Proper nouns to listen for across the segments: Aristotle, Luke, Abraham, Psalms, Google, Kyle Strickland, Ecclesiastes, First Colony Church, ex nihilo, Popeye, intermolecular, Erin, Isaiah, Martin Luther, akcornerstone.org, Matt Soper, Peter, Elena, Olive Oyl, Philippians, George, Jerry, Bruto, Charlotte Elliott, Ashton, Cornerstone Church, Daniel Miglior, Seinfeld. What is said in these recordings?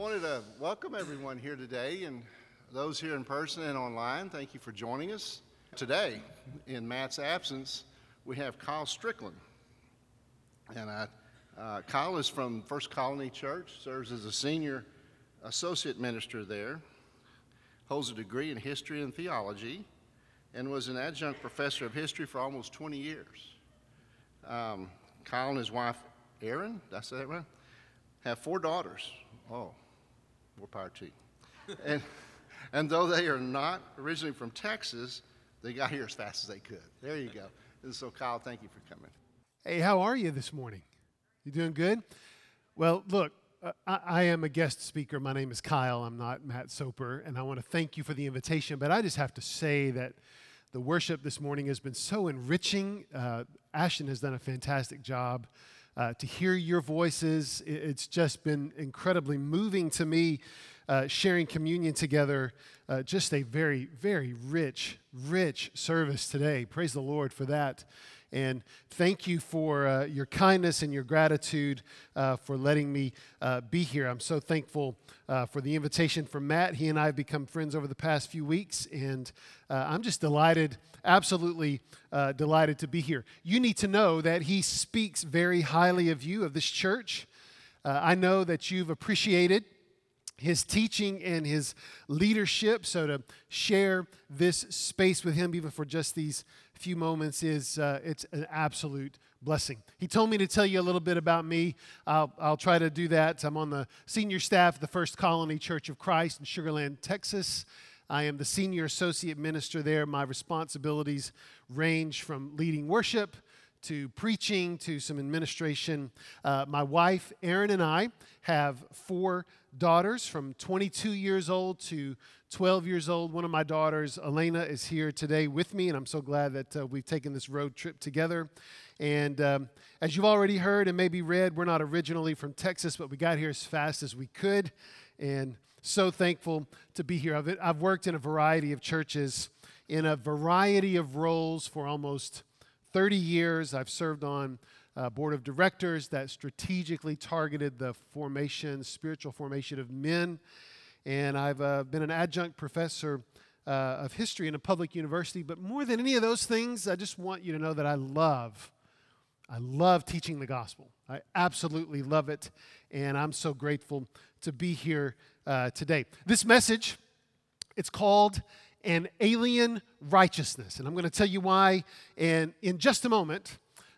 I wanted to welcome everyone here today and those here in person and online. Thank you for joining us. Today, in Matt's absence, we have Kyle Strickland. And Kyle is from First Colony Church, serves as a senior associate minister there, holds a degree in history and theology, and was an adjunct professor of history for almost 20 years. Kyle and his wife, Erin, did I say that right? Have four daughters. Oh, more power to you. And though they are not originally from Texas, they got here as fast as they could. There you go. And so, Kyle, thank you for coming. Hey, how are you this morning? You doing good? Well, look, I am a guest speaker. My name is Kyle. I'm not Matt Soper, and I want to thank you for the invitation, but I just have to say that the worship this morning has been so enriching. Ashton has done a fantastic job. To hear your voices, it's just been incredibly moving to me, sharing communion together. Just a very, very rich service today. Praise the Lord for that. And thank you for your kindness and your gratitude for letting me be here. I'm so thankful for the invitation from Matt. He and I have become friends over the past few weeks, and I'm just delighted, absolutely delighted to be here. You need to know that he speaks very highly of you, of this church. I know that you've appreciated his teaching and his leadership, so to share this space with him, even for just these few moments, is it's an absolute blessing. He told me to tell you a little bit about me. I'll try to do that. I'm on the senior staff of the First Colony Church of Christ in Sugar Land, Texas. I am the senior associate minister there. My responsibilities range from leading worship to preaching to some administration. My wife, Erin, and I have four daughters from 22 years old to 12 years old. One of my daughters, Elena, is here today with me, and I'm so glad that we've taken this road trip together. And as you've already heard and maybe read, we're not originally from Texas, but we got here as fast as we could, and so thankful to be here. I've worked in a variety of churches in a variety of roles for almost 30 years. I've served on board of directors that strategically targeted the spiritual formation of men. And I've been an adjunct professor of history in a public university. But more than any of those things, I just want you to know that I love teaching the gospel. I absolutely love it. And I'm so grateful to be here today. This message, it's called An Alien Righteousness. And I'm going to tell you why in just a moment.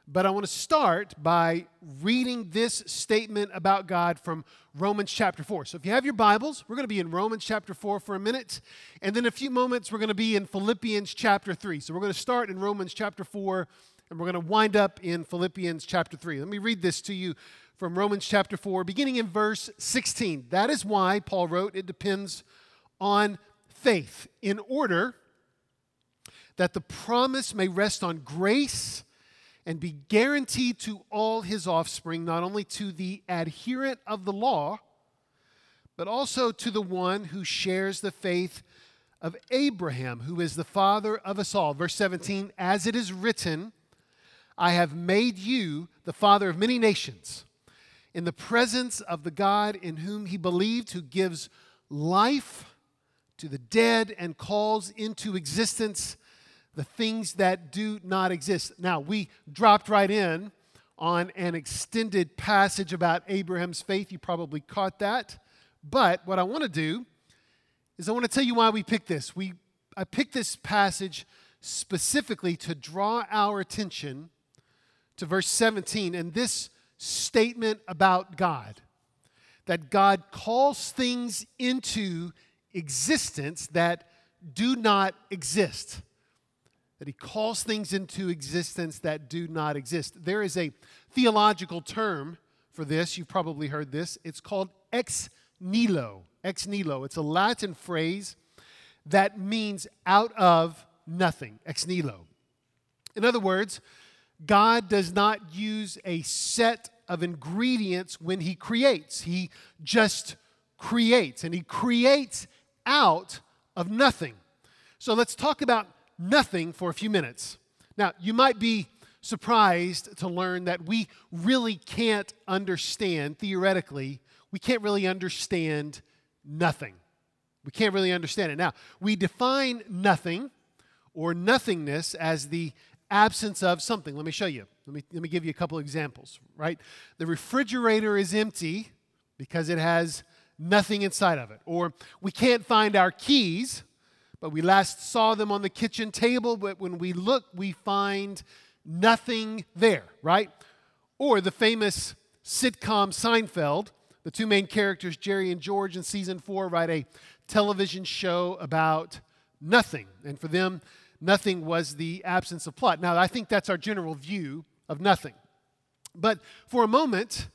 But I want to start by reading this statement about God from Romans chapter 4. So if you have your Bibles, we're going to be in Romans chapter 4 for a minute. And then in a few moments, we're going to be in Philippians chapter 3. So we're going to start in Romans chapter 4, and we're going to wind up in Philippians chapter 3. Let me read this to you from Romans chapter 4, beginning in verse 16. That is why Paul wrote, it depends on faith, in order that the promise may rest on grace and be guaranteed to all his offspring, not only to the adherent of the law, but also to the one who shares the faith of Abraham, who is the father of us all. Verse 17, as it is written, I have made you the father of many nations, in the presence of the God in whom he believed, who gives life to the dead and calls into existence the things that do not exist. Now, we dropped right in on an extended passage about Abraham's faith. You probably caught that. But what I want to do is I want to tell you why we picked this. I picked this passage specifically to draw our attention to verse 17 and this statement about God, that God calls things into existence that do not exist, that he calls things into existence that do not exist. There is a theological term for this. You've probably heard this. It's called ex nihilo. Ex nihilo. It's a Latin phrase that means out of nothing. Ex nihilo. In other words, God does not use a set of ingredients when he creates. He just creates, and he creates out of nothing. So let's talk about nothing for a few minutes. Now, you might be surprised to learn that we really can't understand, theoretically, we can't really understand nothing. We can't really understand it. Now, we define nothing or nothingness as the absence of something. Let me show you. Let me give you a couple examples, right? The refrigerator is empty because it has nothing inside of it. Or we can't find our keys, but we last saw them on the kitchen table, but when we look, we find nothing there, right? Or the famous sitcom Seinfeld, the two main characters, Jerry and George, in season 4, write a television show about nothing. And for them, nothing was the absence of plot. Now, I think that's our general view of nothing. But for a moment,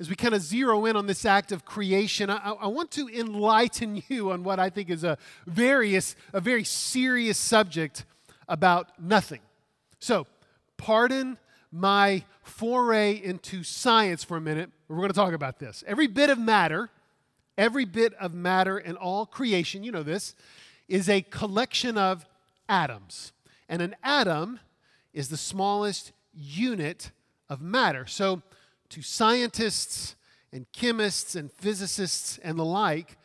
as we kind of zero in on this act of creation, I want to enlighten you on what I think is a very serious subject about nothing. So, pardon my foray into science for a minute. We're going to talk about this. Every bit of matter in all creation, you know this, is a collection of atoms. And an atom is the smallest unit of matter. So to scientists and chemists and physicists and the like,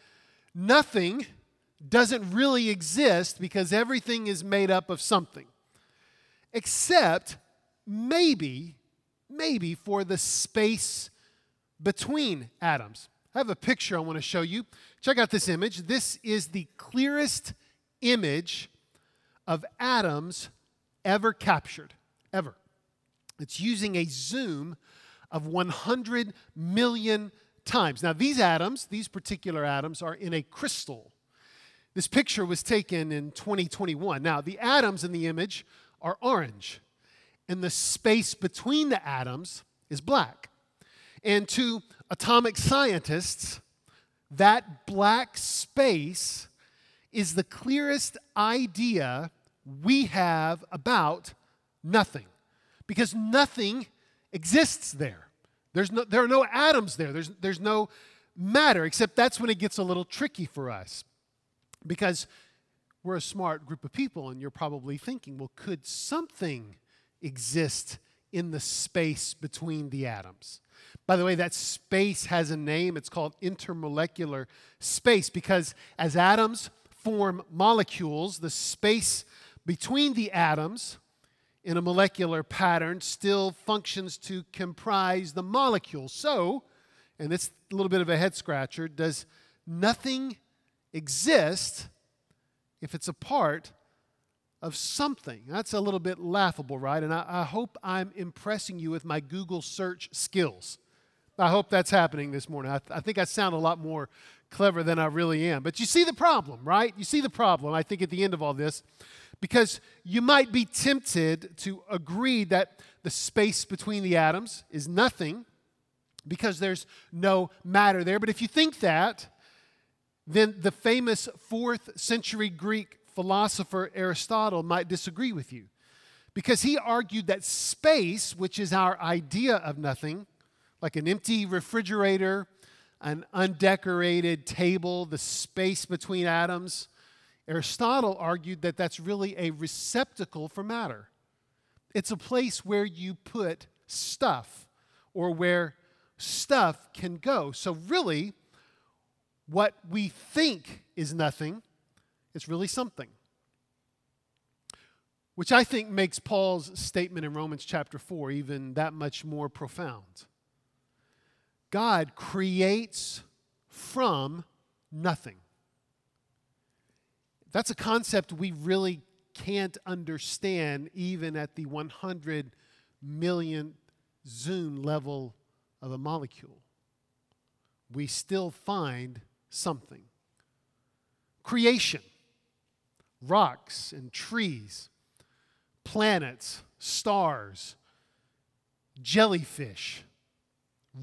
nothing doesn't really exist because everything is made up of something. Except maybe for the space between atoms. I have a picture I want to show you. Check out this image. This is the clearest image of atoms ever captured, ever. It's using a zoom of 100 million times. Now, these particular atoms, are in a crystal. This picture was taken in 2021. Now, the atoms in the image are orange, and the space between the atoms is black. And to atomic scientists, that black space is the clearest idea we have about nothing, because nothing exists there. There are no atoms there. There's no matter, except that's when it gets a little tricky for us, because we're a smart group of people, and you're probably thinking, well, could something exist in the space between the atoms? By the way, that space has a name. It's called intermolecular space, because as atoms form molecules, the space between the atoms in a molecular pattern still functions to comprise the molecule. So, and it's a little bit of a head scratcher, does nothing exist if it's a part of something? That's a little bit laughable, right? And I hope I'm impressing you with my Google search skills. I hope that's happening this morning. I think I sound a lot more clever than I really am. But you see the problem, right? You see the problem, I think, at the end of all this, because you might be tempted to agree that the space between the atoms is nothing because there's no matter there. But if you think that, then the famous 4th century Greek philosopher Aristotle might disagree with you, because he argued that space, which is our idea of nothing, like an empty refrigerator, an undecorated table, the space between atoms, Aristotle argued that that's really a receptacle for matter. It's a place where you put stuff, or where stuff can go. So really, what we think is nothing, it's really something, which I think makes Paul's statement in Romans chapter 4 even that much more profound. God creates from nothing. That's a concept we really can't understand even at the 100 million zoom level of a molecule. We still find something. Creation. Rocks and trees, planets, stars, jellyfish,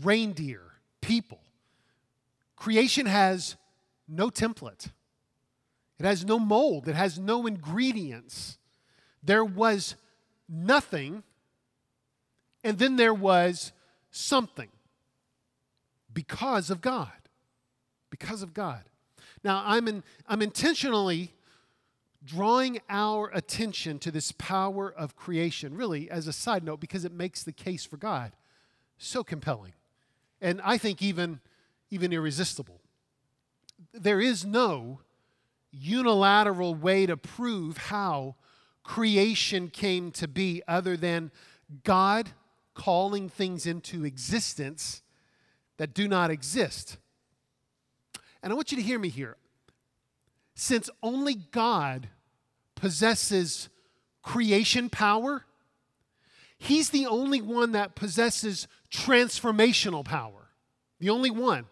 reindeer, people. Creation has no template. It has no mold. It has no ingredients. There was nothing, and then there was something because of God. Because of God. Now, I'm intentionally drawing our attention to this power of creation, really, as a side note, because it makes the case for God so compelling. And I think even even irresistible. There is no unilateral way to prove how creation came to be other than God calling things into existence that do not exist. And I want you to hear me here. Since only God possesses creation power, He's the only one that possesses transformational power. The only one.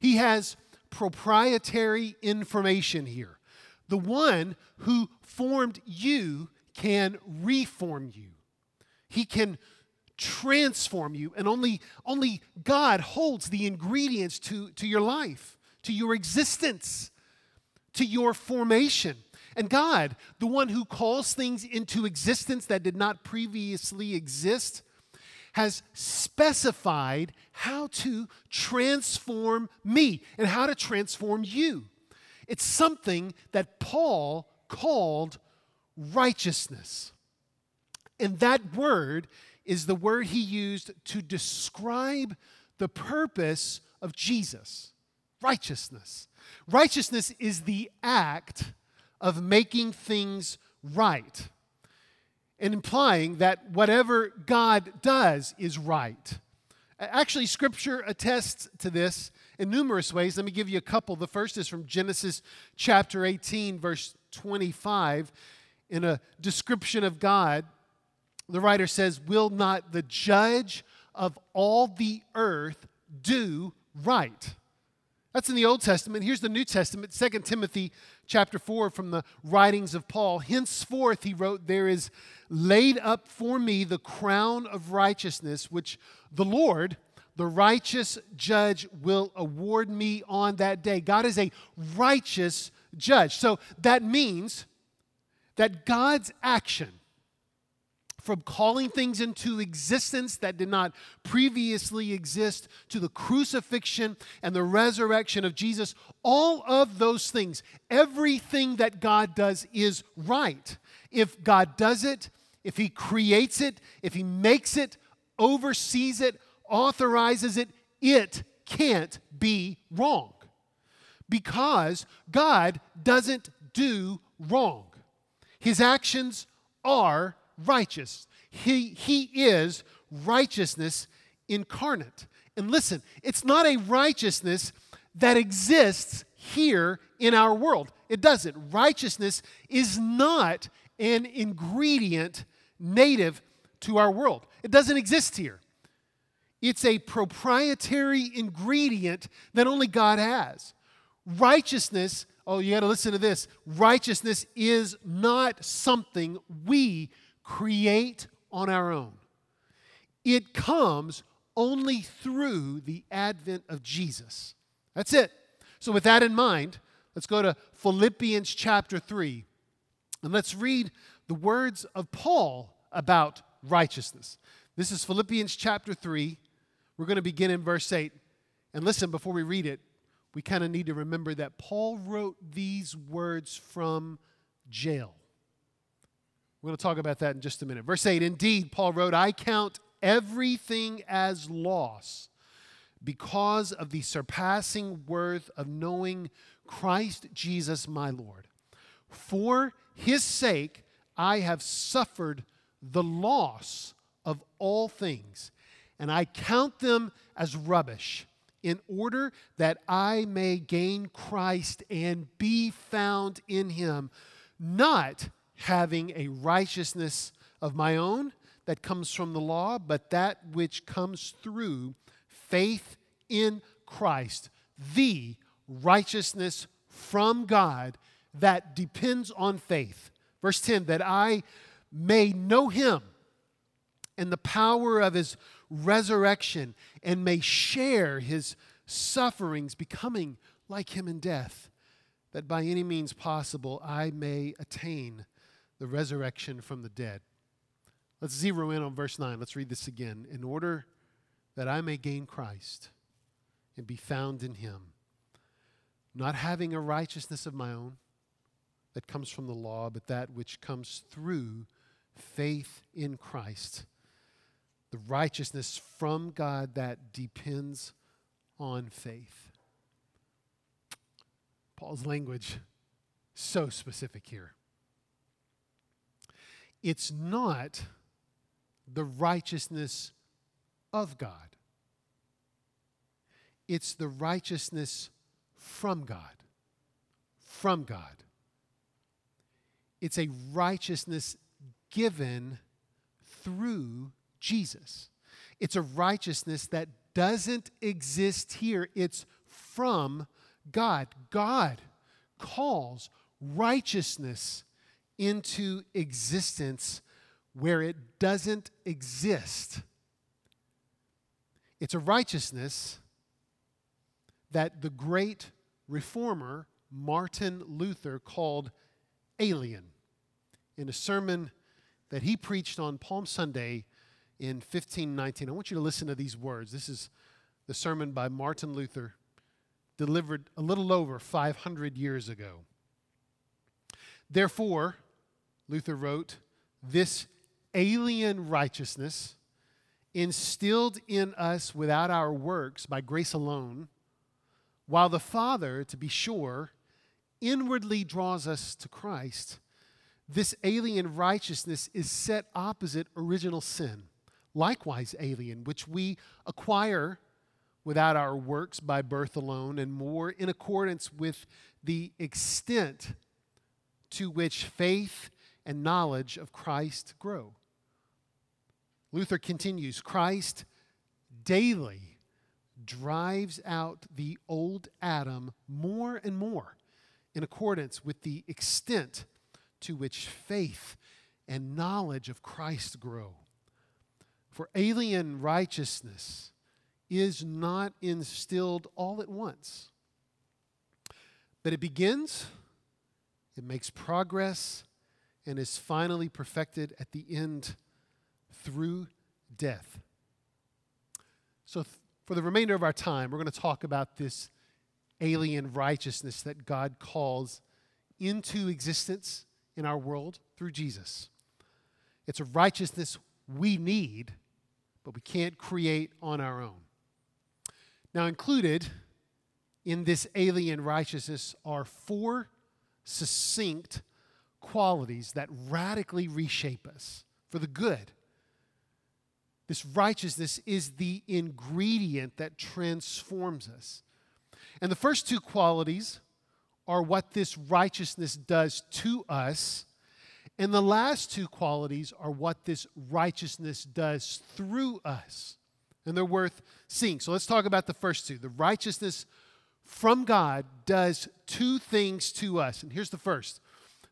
He has proprietary information here. The one who formed you can reform you. He can transform you. And only God holds the ingredients to your life, to your existence, to your formation. And God, the one who calls things into existence that did not previously exist, has specified how to transform me and how to transform you. It's something that Paul called righteousness. And that word is the word he used to describe the purpose of Jesus. Righteousness. Righteousness is the act of making things right, and implying that whatever God does is right. Actually, Scripture attests to this in numerous ways. Let me give you a couple. The first is from Genesis chapter 18, verse 25. In a description of God, the writer says, "Will not the judge of all the earth do right?" That's in the Old Testament. Here's the New Testament, 2 Timothy chapter 4, from the writings of Paul. Henceforth, he wrote, "There is laid up for me the crown of righteousness, which the Lord, the righteous judge, will award me on that day." God is a righteous judge. So that means that God's action from calling things into existence that did not previously exist to the crucifixion and the resurrection of Jesus, all of those things, everything that God does is right. If God does it, if He creates it, if He makes it, oversees it, authorizes it, it can't be wrong, because God doesn't do wrong. His actions are righteous. He is righteousness incarnate. And listen, it's not a righteousness that exists here in our world. It doesn't. Righteousness is not an ingredient native to our world. It doesn't exist here. It's a proprietary ingredient that only God has. Righteousness, oh, you got to listen to this. Righteousness is not something we create on our own. It comes only through the advent of Jesus. That's it. So with that in mind, let's go to Philippians chapter 3, and let's read the words of Paul about righteousness. This is Philippians chapter 3. We're going to begin in verse 8. And listen, before we read it, we kind of need to remember that Paul wrote these words from jail. We're going to talk about that in just a minute. Verse 8, "Indeed," Paul wrote, "I count everything as loss because of the surpassing worth of knowing Christ Jesus my Lord. For His sake I have suffered the loss of all things, and I count them as rubbish, in order that I may gain Christ and be found in Him, not having a righteousness of my own that comes from the law, but that which comes through faith in Christ, the righteousness from God that depends on faith." Verse 10, "That I may know Him and the power of His resurrection, and may share His sufferings, becoming like Him in death, that by any means possible I may attain the resurrection from the dead." Let's zero in on verse 9. Let's read this again. "In order that I may gain Christ and be found in Him, not having a righteousness of my own that comes from the law, but that which comes through faith in Christ, the righteousness from God that depends on faith." Paul's language so specific here. It's not the righteousness of God. It's the righteousness from God. From God. It's a righteousness given through Jesus. It's a righteousness that doesn't exist here. It's from God. God calls righteousness into existence where it doesn't exist. It's a righteousness that the great reformer Martin Luther called alien in a sermon that he preached on Palm Sunday in 1519. I want you to listen to these words. This is the sermon by Martin Luther, delivered a little over 500 years ago. Therefore, Luther wrote, this alien righteousness instilled in us without our works by grace alone, while the Father, to be sure, inwardly draws us to Christ, this alien righteousness is set opposite original sin, likewise alien, which we acquire without our works by birth alone and more in accordance with the extent to which faith and knowledge of Christ grow. Luther continues, Christ daily drives out the old Adam more and more in accordance with the extent to which faith and knowledge of Christ grow. For alien righteousness is not instilled all at once, but it begins, it makes progress, and is finally perfected at the end through death. So for the remainder of our time, we're going to talk about this alien righteousness that God calls into existence in our world through Jesus. It's a righteousness we need, but we can't create on our own. Now, included in this alien righteousness are four succinct qualities that radically reshape us for the good. This righteousness is the ingredient that transforms us. And the first two qualities are what this righteousness does to us. And the last two qualities are what this righteousness does through us. And they're worth seeing. So let's talk about the first two. The righteousness from God does two things to us. And here's the first.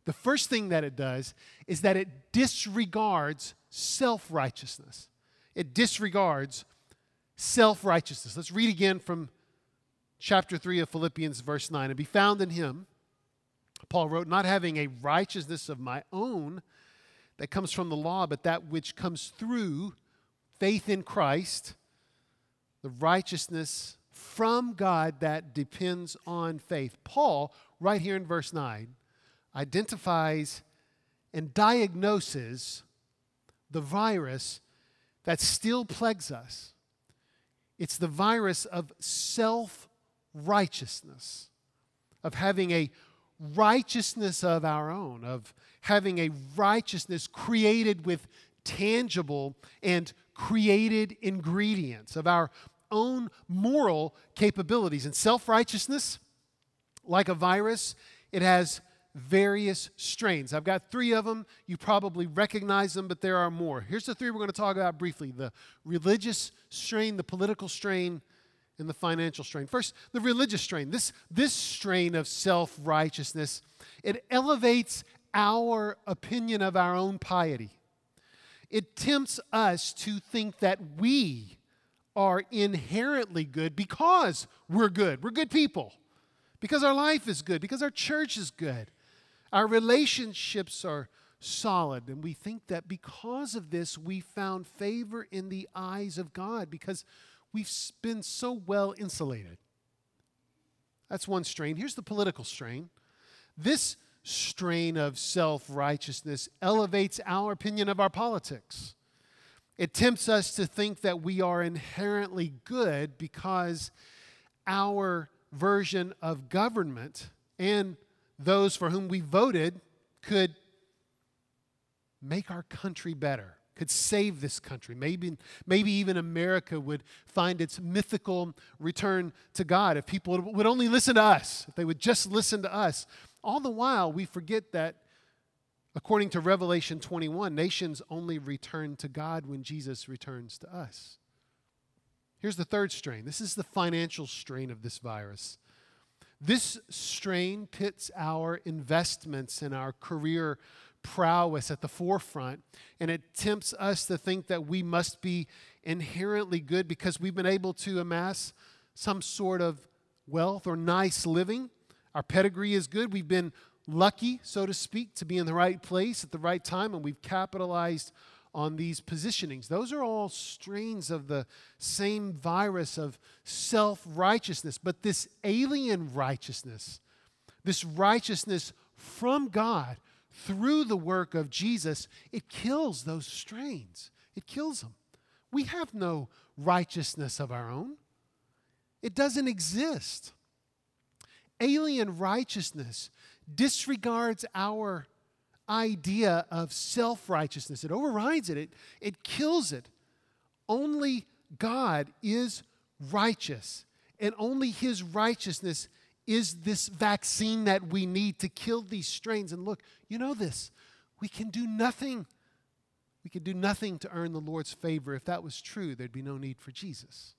The first thing that it does is that it disregards self-righteousness. It disregards self-righteousness. Let's read again from Chapter 3 of Philippians, verse 9, and be found in him, Paul wrote, not having a righteousness of my own that comes from the law, but that which comes through faith in Christ, the righteousness from God that depends on faith. Paul, right here in verse 9, identifies and diagnoses the virus that still plagues us. It's the virus of self-righteousness. Righteousness, of having a righteousness of our own, of having a righteousness created with tangible and created ingredients of our own moral capabilities. And self-righteousness, like a virus, it has various strains. I've got three of them. You probably recognize them, but there are more. Here's the three we're going to talk about briefly: the religious strain, the political strain, and the financial strain. First, the religious strain. This strain of self-righteousness, it elevates our opinion of our own piety. It tempts us to think that we are inherently good because we're good. We're good people. Because our life is good. Because our church is good. Our relationships are solid. And we think that because of this, we found favor in the eyes of God because we've been so well insulated. That's one strain. Here's the political strain. This strain of self-righteousness elevates our opinion of our politics. It tempts us to think that we are inherently good because our version of government and those for whom we voted could make our country better, could save this country. Maybe even America would find its mythical return to God if people would only listen to us, if they would just listen to us. All the while, we forget that, according to Revelation 21, nations only return to God when Jesus returns to us. Here's the third strain. This is the financial strain of this virus. This strain pits our investments and our career prowess at the forefront, and it tempts us to think that we must be inherently good because we've been able to amass some sort of wealth or nice living. Our pedigree is good. We've been lucky, so to speak, to be in the right place at the right time, and we've capitalized on these positionings. Those are all strains of the same virus of self-righteousness. But this alien righteousness, this righteousness from God through the work of Jesus, it kills those strains. It kills them. We have no righteousness of our own. It doesn't exist. Alien righteousness disregards our idea of self-righteousness. It overrides it. It kills it. Only God is righteous, and only His righteousness is this vaccine that we need to kill these strains. And look, you know this. We can do nothing. We can do nothing to earn the Lord's favor. If that was true, there'd be no need for Jesus.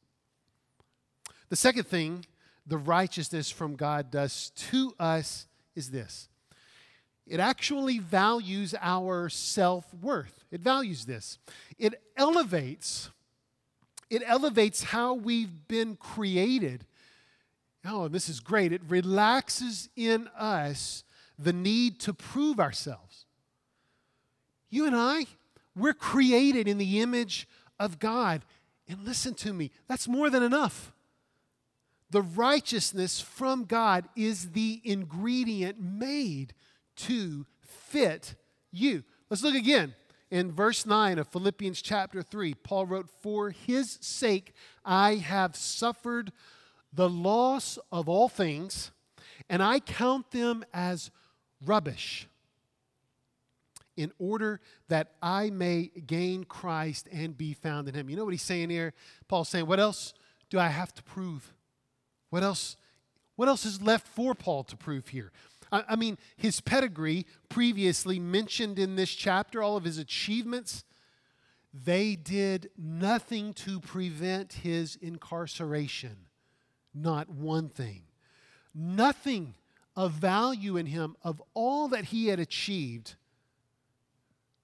The second thing the righteousness from God does to us is this. It actually values our self-worth. It values this. It elevates how we've been created. Oh, and this is great. It relaxes in us the need to prove ourselves. You and I, we're created in the image of God. And listen to me, that's more than enough. The righteousness from God is the ingredient made to fit you. Let's look again. In verse 9 of Philippians chapter 3, Paul wrote, "For His sake I have suffered the loss of all things, and I count them as rubbish, in order that I may gain Christ and be found in Him." You know what he's saying here? Paul's saying, what else do I have to prove? What else is left for Paul to prove here? I mean, his pedigree, previously mentioned in this chapter, all of his achievements, they did nothing to prevent his incarceration. Not one thing. Nothing of value in him, of all that he had achieved,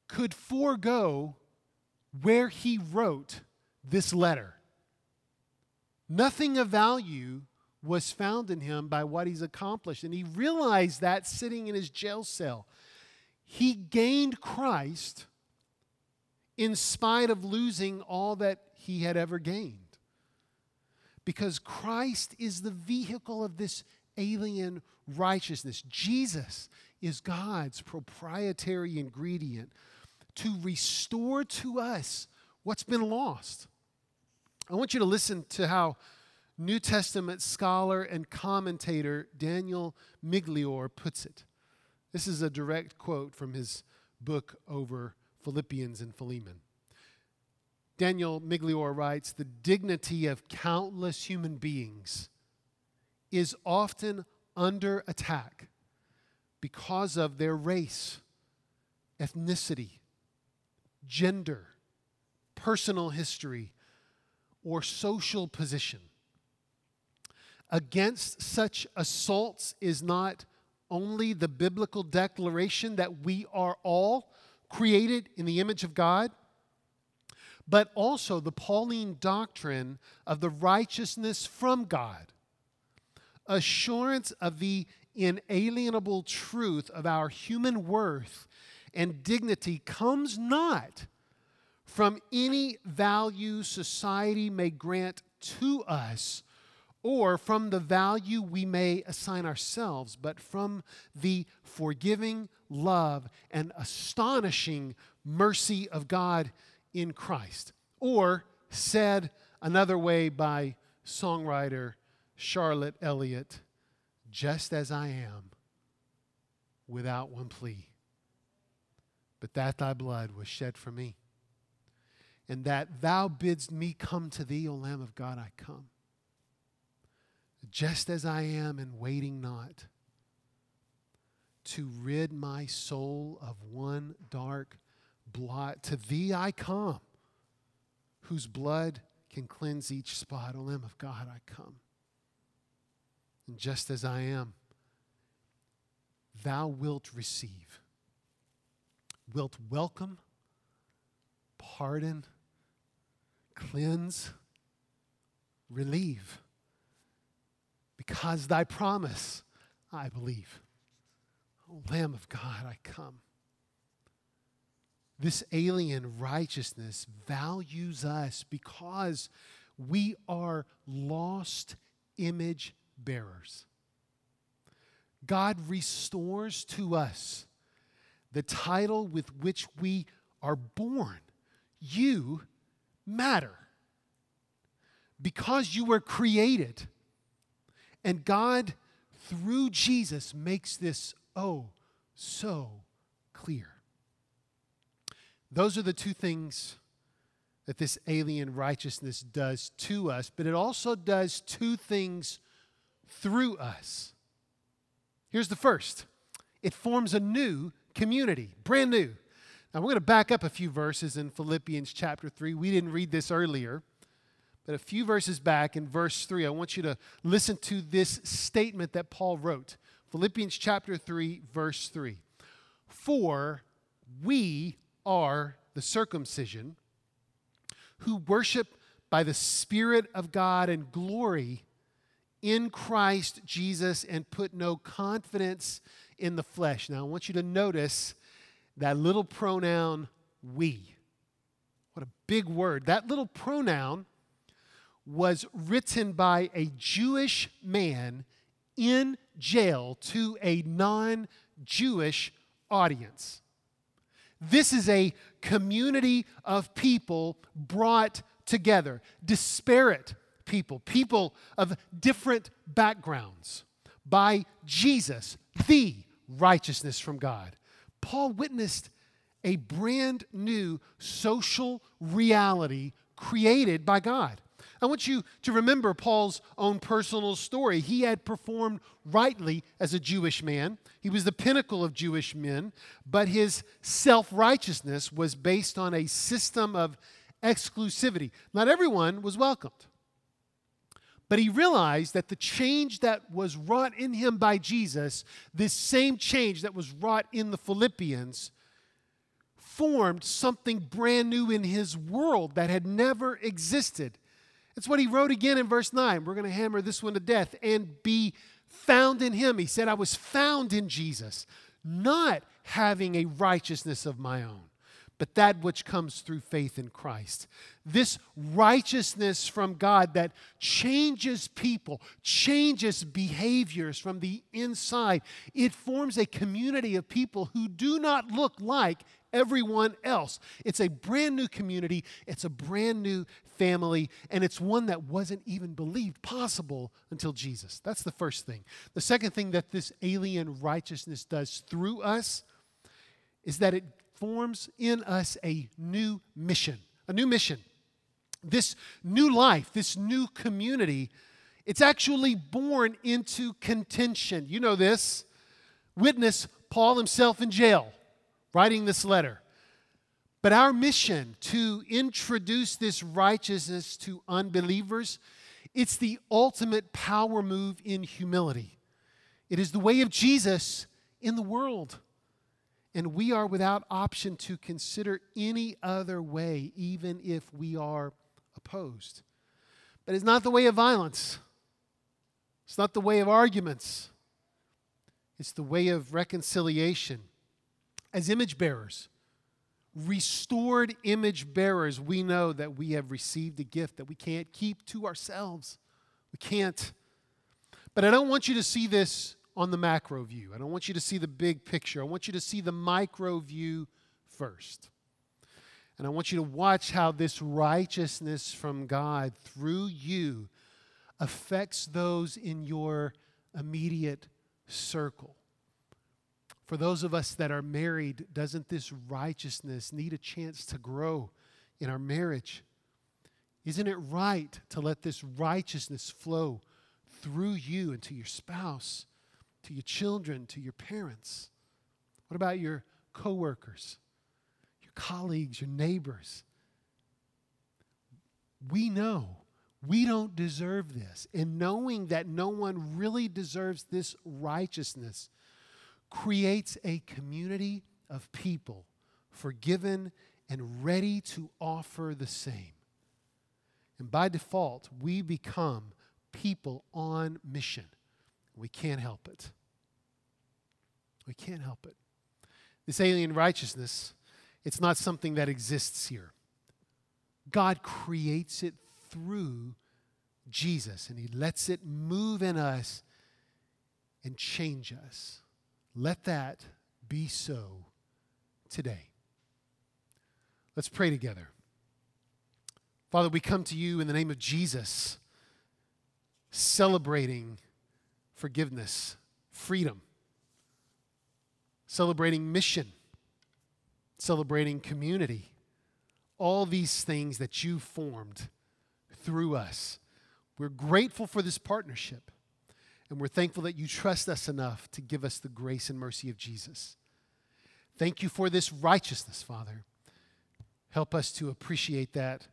could forego where he wrote this letter. Nothing of value was found in him by what he's accomplished. And he realized that sitting in his jail cell. He gained Christ in spite of losing all that he had ever gained. Because Christ is the vehicle of this alien righteousness. Jesus is God's proprietary ingredient to restore to us what's been lost. I want you to listen to how New Testament scholar and commentator Daniel Miglior puts it. This is a direct quote from his book over Philippians and Philemon. Daniel Miglior writes, "The dignity of countless human beings is often under attack because of their race, ethnicity, gender, personal history, or social position. Against such assaults is not only the biblical declaration that we are all created in the image of God, but also the Pauline doctrine of the righteousness from God, assurance of the inalienable truth of our human worth and dignity comes not from any value society may grant to us, or from the value we may assign ourselves, but from the forgiving love and astonishing mercy of God in Christ." Or, said another way by songwriter Charlotte Elliott, just as I am, without one plea. But that thy blood was shed for me, and that thou bidst me come to thee, O Lamb of God, I come. Just as I am, and waiting not, to rid my soul of one dark blot, to thee I come, whose blood can cleanse each spot. O Lamb of God, I come. And just as I am, thou wilt receive, wilt welcome, pardon, cleanse, relieve. Because thy promise, I believe. O Lamb of God, I come. This alien righteousness values us because we are lost image bearers. God restores to us the title with which we are born. You matter. Because you were created. And God, through Jesus, makes this oh so clear. Those are the two things that this alien righteousness does to us, but it also does two things through us. Here's the first. It forms a new community, brand new. Now, we're going to back up a few verses in Philippians chapter 3. We didn't read this earlier. But a few verses back in verse 3, I want you to listen to this statement that Paul wrote. Philippians chapter 3, verse 3. For we are the circumcision who worship by the Spirit of God and glory in Christ Jesus and put no confidence in the flesh. Now, I want you to notice that little pronoun, we. What a big word. That little pronoun was written by a Jewish man in jail to a non-Jewish audience. This is a community of people brought together, disparate people, people of different backgrounds, by Jesus, the righteousness from God. Paul witnessed a brand new social reality created by God. I want you to remember Paul's own personal story. He had performed rightly as a Jewish man. He was the pinnacle of Jewish men, but his self-righteousness was based on a system of exclusivity. Not everyone was welcomed. But he realized that the change that was wrought in him by Jesus, this same change that was wrought in the Philippians, formed something brand new in his world that had never existed. It's what he wrote again in verse 9. We're going to hammer this one to death. And be found in him. He said, I was found in Jesus, not having a righteousness of my own, but that which comes through faith in Christ. This righteousness from God that changes people, changes behaviors from the inside. It forms a community of people who do not look like everyone else. It's a brand new community. It's a brand new family. And it's one that wasn't even believed possible until Jesus. That's the first thing. The second thing that this alien righteousness does through us is that it forms in us a new mission. A new mission. This new life, this new community, it's actually born into contention. You know this. Witness Paul himself in jail, writing this letter. But our mission to introduce this righteousness to unbelievers, it's the ultimate power move in humility. It is the way of Jesus in the world. And we are without option to consider any other way, even if we are opposed. But it's not the way of violence. It's not the way of arguments. It's the way of reconciliation. As image bearers, restored image bearers, we know that we have received a gift that we can't keep to ourselves. We can't. But I don't want you to see this on the macro view. I don't want you to see the big picture. I want you to see the micro view first. And I want you to watch how this righteousness from God through you affects those in your immediate circle. For those of us that are married, doesn't this righteousness need a chance to grow in our marriage? Isn't it right to let this righteousness flow through you and to your spouse, to your children, to your parents? What about your coworkers, your colleagues, your neighbors? We know we don't deserve this. And knowing that no one really deserves this righteousness creates a community of people forgiven and ready to offer the same. And by default, we become people on mission. We can't help it. We can't help it. This alien righteousness, it's not something that exists here. God creates it through Jesus, and He lets it move in us and change us. Let that be so today. Let's pray together. Father, we come to you in the name of Jesus, celebrating forgiveness, freedom, celebrating mission, celebrating community, all these things that you formed through us. We're grateful for this partnership, and we're thankful that you trust us enough to give us the grace and mercy of Jesus. Thank you for this righteousness, Father. Help us to appreciate that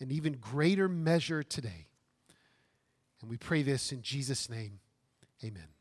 in even greater measure today. And we pray this in Jesus' name. Amen.